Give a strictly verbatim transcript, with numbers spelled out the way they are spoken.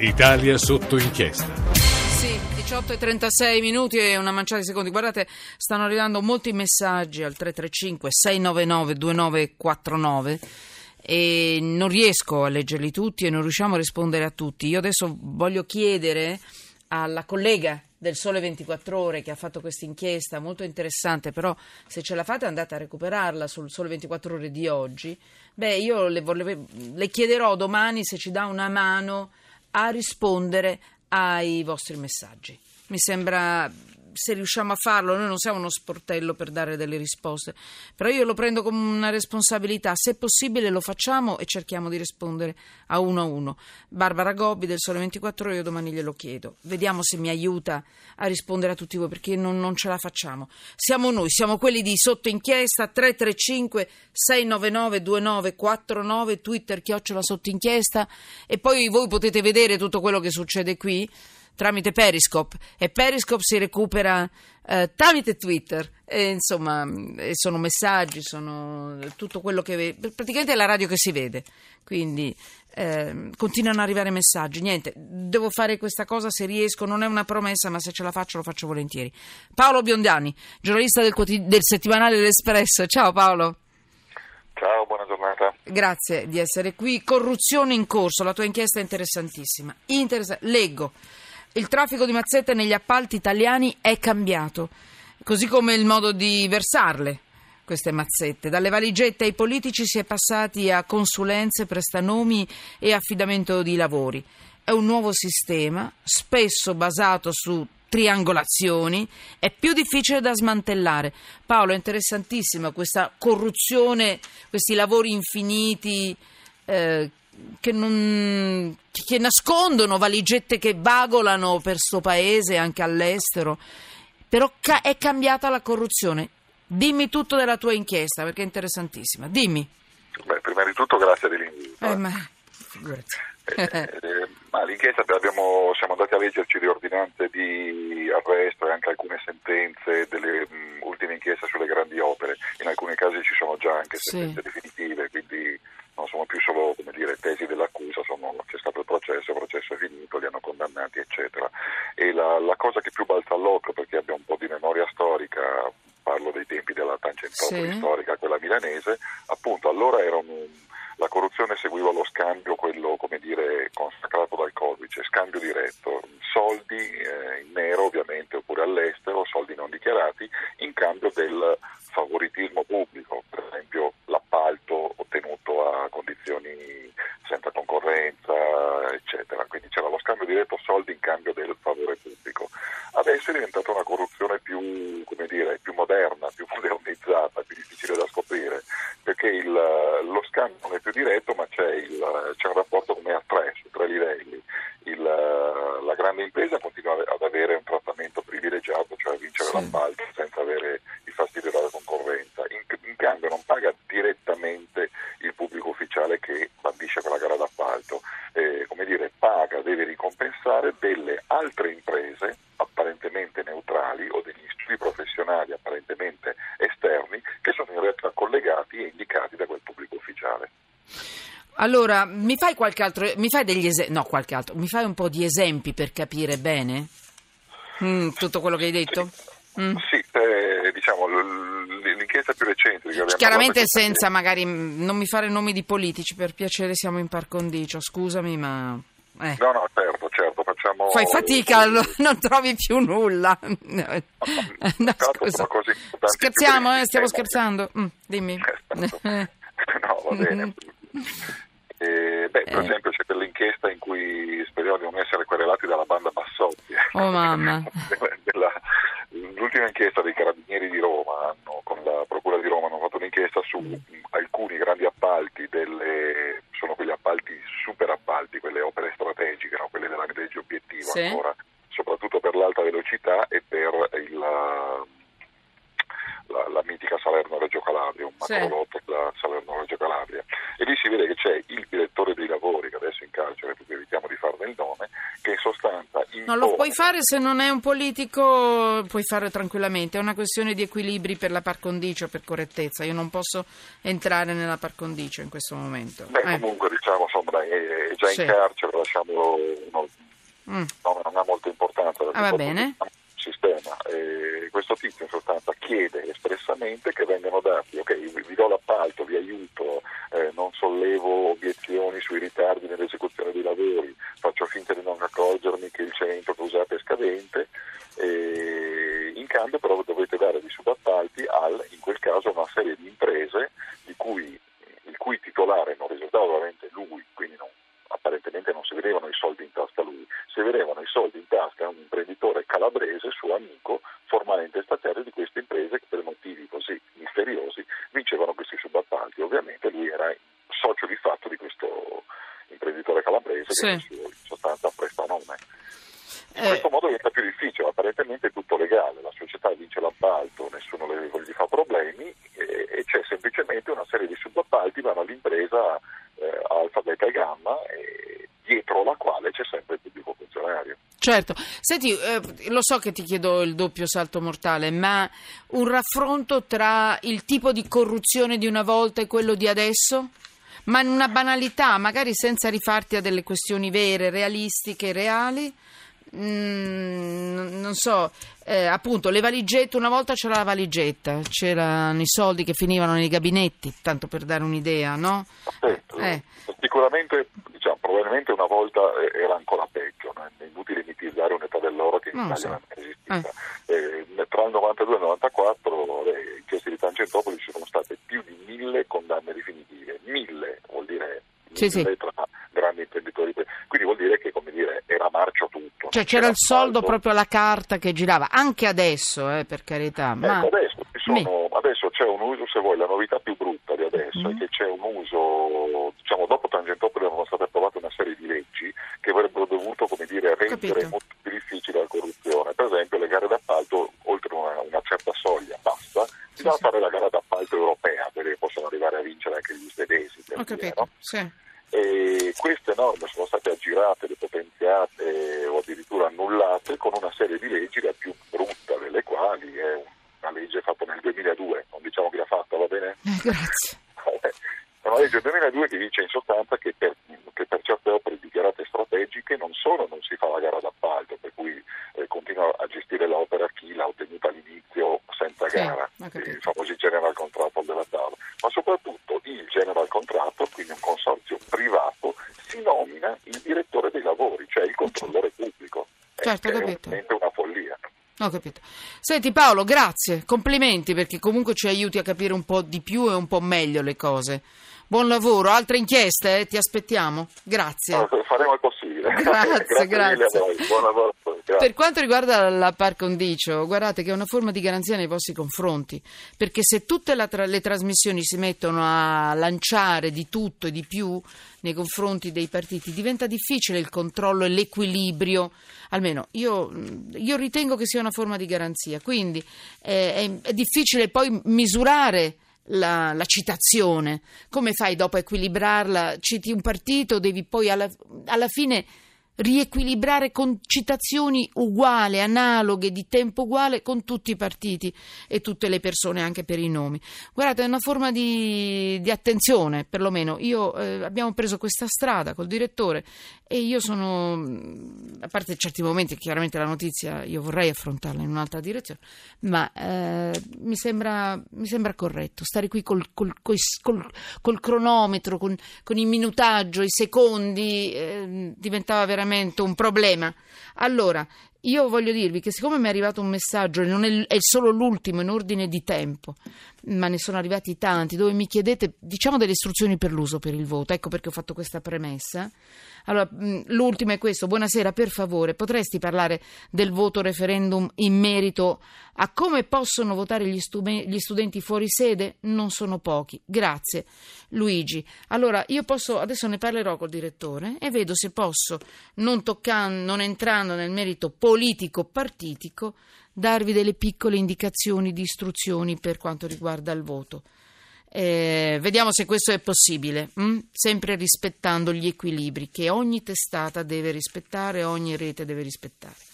Italia sotto inchiesta. diciotto e trentasei minuti e una manciata di secondi. Guardate, stanno arrivando molti messaggi al tre tre cinque sei nove nove due nove quattro nove e non riesco a leggerli tutti e non riusciamo a rispondere a tutti. Io adesso voglio chiedere alla collega del Sole ventiquattro Ore che ha fatto questa inchiesta molto interessante, però se ce la fate andate a recuperarla sul Sole ventiquattro Ore di oggi. Beh, io le, volevo, le chiederò domani se ci dà una mano a rispondere ai vostri messaggi. Mi sembra, se riusciamo a farlo, noi non siamo uno sportello per dare delle risposte, però io lo prendo come una responsabilità. Se possibile lo facciamo e cerchiamo di rispondere a uno a uno. Barbara Gobbi del Sole ventiquattro Ore, io domani glielo chiedo, vediamo se mi aiuta a rispondere a tutti voi, perché non, non ce la facciamo. Siamo noi, siamo quelli di Sotto Inchiesta. Tre tre cinque sei nove nove due nove quattro nove, Twitter chiocciola Sotto Inchiesta, e poi voi potete vedere tutto quello che succede qui tramite Periscope, e Periscope si recupera eh, tramite Twitter, e, insomma, sono messaggi, sono tutto quello che ve... praticamente è la radio che si vede, quindi eh, continuano ad arrivare messaggi. Niente, devo fare questa cosa se riesco, non è una promessa, ma se ce la faccio lo faccio volentieri. Paolo Biondani, giornalista del, quotid- del settimanale L'Espresso, ciao Paolo. Ciao, buona giornata. Grazie di essere qui. Corruzione in corso, la tua inchiesta è interessantissima. Interess- leggo. Il traffico di mazzette negli appalti italiani è cambiato, così come il modo di versarle, queste mazzette. Dalle valigette ai politici si è passati a consulenze, prestanomi e affidamento di lavori. È un nuovo sistema, spesso basato su triangolazioni, è più difficile da smantellare. Paolo, è interessantissima questa corruzione, questi lavori infiniti eh, Che, non, che nascondono valigette che vagolano per sto paese anche all'estero, però ca- è cambiata la corruzione. Dimmi tutto della tua inchiesta, perché è interessantissima. Dimmi. Beh, prima di tutto grazie dell'invito. Eh, ma... eh, eh, ma l'inchiesta abbiamo, siamo andati a leggerci le ordinanze di arresto e anche alcune sentenze delle mh, ultime inchieste sulle grandi opere. In alcuni casi ci sono già anche sentenze sì. definitive, quindi non sono più solo, come dire, tesi dell'accusa, sono, c'è stato il processo, il processo è finito, li hanno condannati, eccetera. E la, la cosa che più balza all'occhio, perché abbia un po' di memoria storica, parlo dei tempi della Tangentopoli sì. storica, quella milanese, appunto allora era un, la corruzione seguiva lo scambio, quello, come dire, consacrato dal codice, scambio diretto, soldi eh, in nero ovviamente, oppure all'estero, soldi non dichiarati, in cambio del favoritismo pubblico, per esempio l'appalto ottenuto a condizioni senza concorrenza, eccetera. Quindi c'era lo scambio diretto, soldi in cambio del favore pubblico. Adesso è diventata una corruzione più, come dire, più moderna, più modernizzata, più difficile da scoprire, perché il, lo scambio non è più diretto, ma c'è, il, c'è un rapporto come a tre, su tre livelli. Il, la grande impresa continua ad avere un trattamento privilegiato, cioè a vincere sì. l'appalto senza avere il fastidio della concorrenza. In, in cambio non paga direttamente il pubblico ufficiale che bandisce quella gara d'appalto, eh, come dire, paga, deve ricompensare delle altre imprese apparentemente neutrali o degli studi professionali apparentemente esterni che sono in realtà collegati e indicati da quel pubblico ufficiale. Allora, mi fai qualche altro, mi fai degli esempi, no, qualche altro, mi fai un po' di esempi per capire bene mm, tutto quello che hai detto? Sì, mm. sì eh, diciamo l'inchiesta più recente. Chiaramente senza che... magari non mi fare nomi di politici, per piacere, siamo in par condicio, scusami ma... Eh. No, no, certo, certo, facciamo... Fai fatica, non trovi più nulla. No, no, scusa. Scherziamo, eh, stiamo scherzando. Mm, dimmi. No, va bene. Eh, beh, per eh. esempio c'è quell'inchiesta in cui speriamo di non essere querelati dalla banda Bassotti. Oh mamma. Della, l'ultima inchiesta dei Carabinieri di Roma, hanno, con la Procura di Roma hanno fatto un'inchiesta su mm. alcuni grandi appalti, delle, sono quegli appalti super appalti, quelle opere strategiche, no? Quelle della legge obiettivo sì. ancora, soprattutto per l'alta velocità e per il, la, la, la mitica Salerno Reggio Calabria, un sì. macrolotto della Salerno Reggio Calabria. E lì si vede che c'è il direttore dei lavori, che adesso è in carcere, perché evitiamo di farne il nome, che in sostanza... Impone... Non lo puoi fare se non è un politico, puoi farlo tranquillamente, è una questione di equilibri per la par condicio, per correttezza, io non posso entrare nella par condicio in questo momento. Beh, eh. comunque diciamo, insomma, sembra è già sì. in carcere, lasciamolo, no, mm. no, non ha molta importanza. Ah, va bene. Sistema. E questo tizio in sostanza chiede espressamente che vengano dati, ok, vi do l'appalto, vi aiuto, eh, non sollevo obiezioni sui ritardi nell'esecuzione dei lavori, faccio finta di non accorgermi che il centro che usate è scadente, e in cambio però dovete dare di subappalti al, in quel caso, una serie di imprese di cui, il cui titolare non risultava veramente lui, quindi non, apparentemente non si vedevano i soldi in tasca a lui, si vedevano i soldi in tasca a un imprenditore calabrese, suo amico, formalmente estatiario di queste imprese che per motivi così misteriosi vincevano questi subappalti. Ovviamente lui era socio di fatto di questo imprenditore calabrese sì. che in sostanza presta nome. In eh. questo modo diventa più difficile, apparentemente è tutto legale, la società vince l'appalto, nessuno le, gli fa problemi e, e c'è semplicemente una serie di subappalti vanno all'impresa eh, alfa, beta e gamma e dietro la quale c'è sempre il pubblico funzionario. Certo, senti, eh, lo so che ti chiedo il doppio salto mortale, ma un raffronto tra il tipo di corruzione di una volta e quello di adesso? Ma in una banalità, magari senza rifarti a delle questioni vere, realistiche, reali? Mm, non so, eh, appunto le valigette, una volta c'era la valigetta, c'erano i soldi che finivano nei gabinetti, tanto per dare un'idea, no? Aspetta, eh. Sicuramente, diciamo, probabilmente una volta era ancora peggio, no? È inutile mitizzare un'età dell'oro che in non Italia so. non è esistita. Eh. Eh, tra il novantadue e il novantaquattro le inchieste di Tangentopoli ci sono state più di mille condanne definitive, mille vuol dire mille sì, sì. tra grandi imprenditori, quindi vuol dire che, come dire, era marcio tutto. Cioè c'era il soldo proprio alla carta che girava, anche adesso, eh, per carità. Ma... Ecco, adesso, ci sono, adesso c'è un uso, se vuoi, la novità più brutta di adesso mm-hmm. è che c'è un uso, diciamo, dopo Tangentopoli erano state approvate una serie di leggi che avrebbero dovuto, come dire, rendere molto più difficile la corruzione. Per esempio le gare d'appalto, oltre una, una certa soglia, basta, si deve sì, fare sì. la gara d'appalto europea, perché possono arrivare a vincere anche gli svedesi. Ho capito, sì. E queste norme sono state aggirate, depotenziate o addirittura annullate con una serie di leggi, la più brutta delle quali è una legge fatta nel duemiladue, non diciamo chi l'ha fatta, va bene? Grazie. È una legge del duemiladue che dice in sostanza che per, che per certe opere dichiarate strategiche non solo non si fa la gara d'appalto, per cui eh, continua a gestire l'opera chi l'ha ottenuta all'inizio senza sì, gara, i famosi general contract della tavola, ma soprattutto il general contract, quindi un consorzio privato, si nomina il direttore dei lavori, cioè il controllore pubblico. Certo, è veramente una follia. Ho capito. Senti Paolo, grazie, complimenti perché comunque ci aiuti a capire un po' di più e un po' meglio le cose. Buon lavoro, altre inchieste, eh? Ti aspettiamo. Grazie. No, faremo il possibile. Grazie, grazie. grazie. A voi. Buon lavoro. Grazie. Per quanto riguarda la par condicio, guardate che è una forma di garanzia nei vostri confronti, perché se tutte la tra- le trasmissioni si mettono a lanciare di tutto e di più nei confronti dei partiti, diventa difficile il controllo e l'equilibrio. Almeno io, io ritengo che sia una forma di garanzia, quindi eh, è, è difficile poi misurare La, la citazione. Come fai dopo a equilibrarla? Citi un partito, devi poi alla, alla fine riequilibrare con citazioni uguali, analoghe, di tempo uguale con tutti i partiti e tutte le persone, anche per i nomi. Guardate, è una forma di, di attenzione, perlomeno. Io eh, abbiamo preso questa strada col direttore e io sono, a parte certi momenti, chiaramente la notizia io vorrei affrontarla in un'altra direzione, ma eh, mi sembra mi sembra corretto stare qui col, col, col, col, col cronometro, con, con il minutaggio, i secondi, eh, diventava veramente un problema. Allora, io voglio dirvi che siccome mi è arrivato un messaggio, e non è, è solo l'ultimo in ordine di tempo, ma ne sono arrivati tanti, dove mi chiedete, diciamo, delle istruzioni per l'uso per il voto, ecco perché ho fatto questa premessa. Allora, l'ultimo è questo: buonasera, per favore, potresti parlare del voto referendum in merito a come possono votare gli, studen- gli studenti fuori sede? Non sono pochi. Grazie, Luigi. Allora, io posso, adesso ne parlerò col direttore e vedo se posso, non toccando, non entrando nel merito politico-partitico, darvi delle piccole indicazioni di istruzioni per quanto riguarda il voto. Eh, vediamo se questo è possibile, mh? sempre rispettando gli equilibri che ogni testata deve rispettare, ogni rete deve rispettare.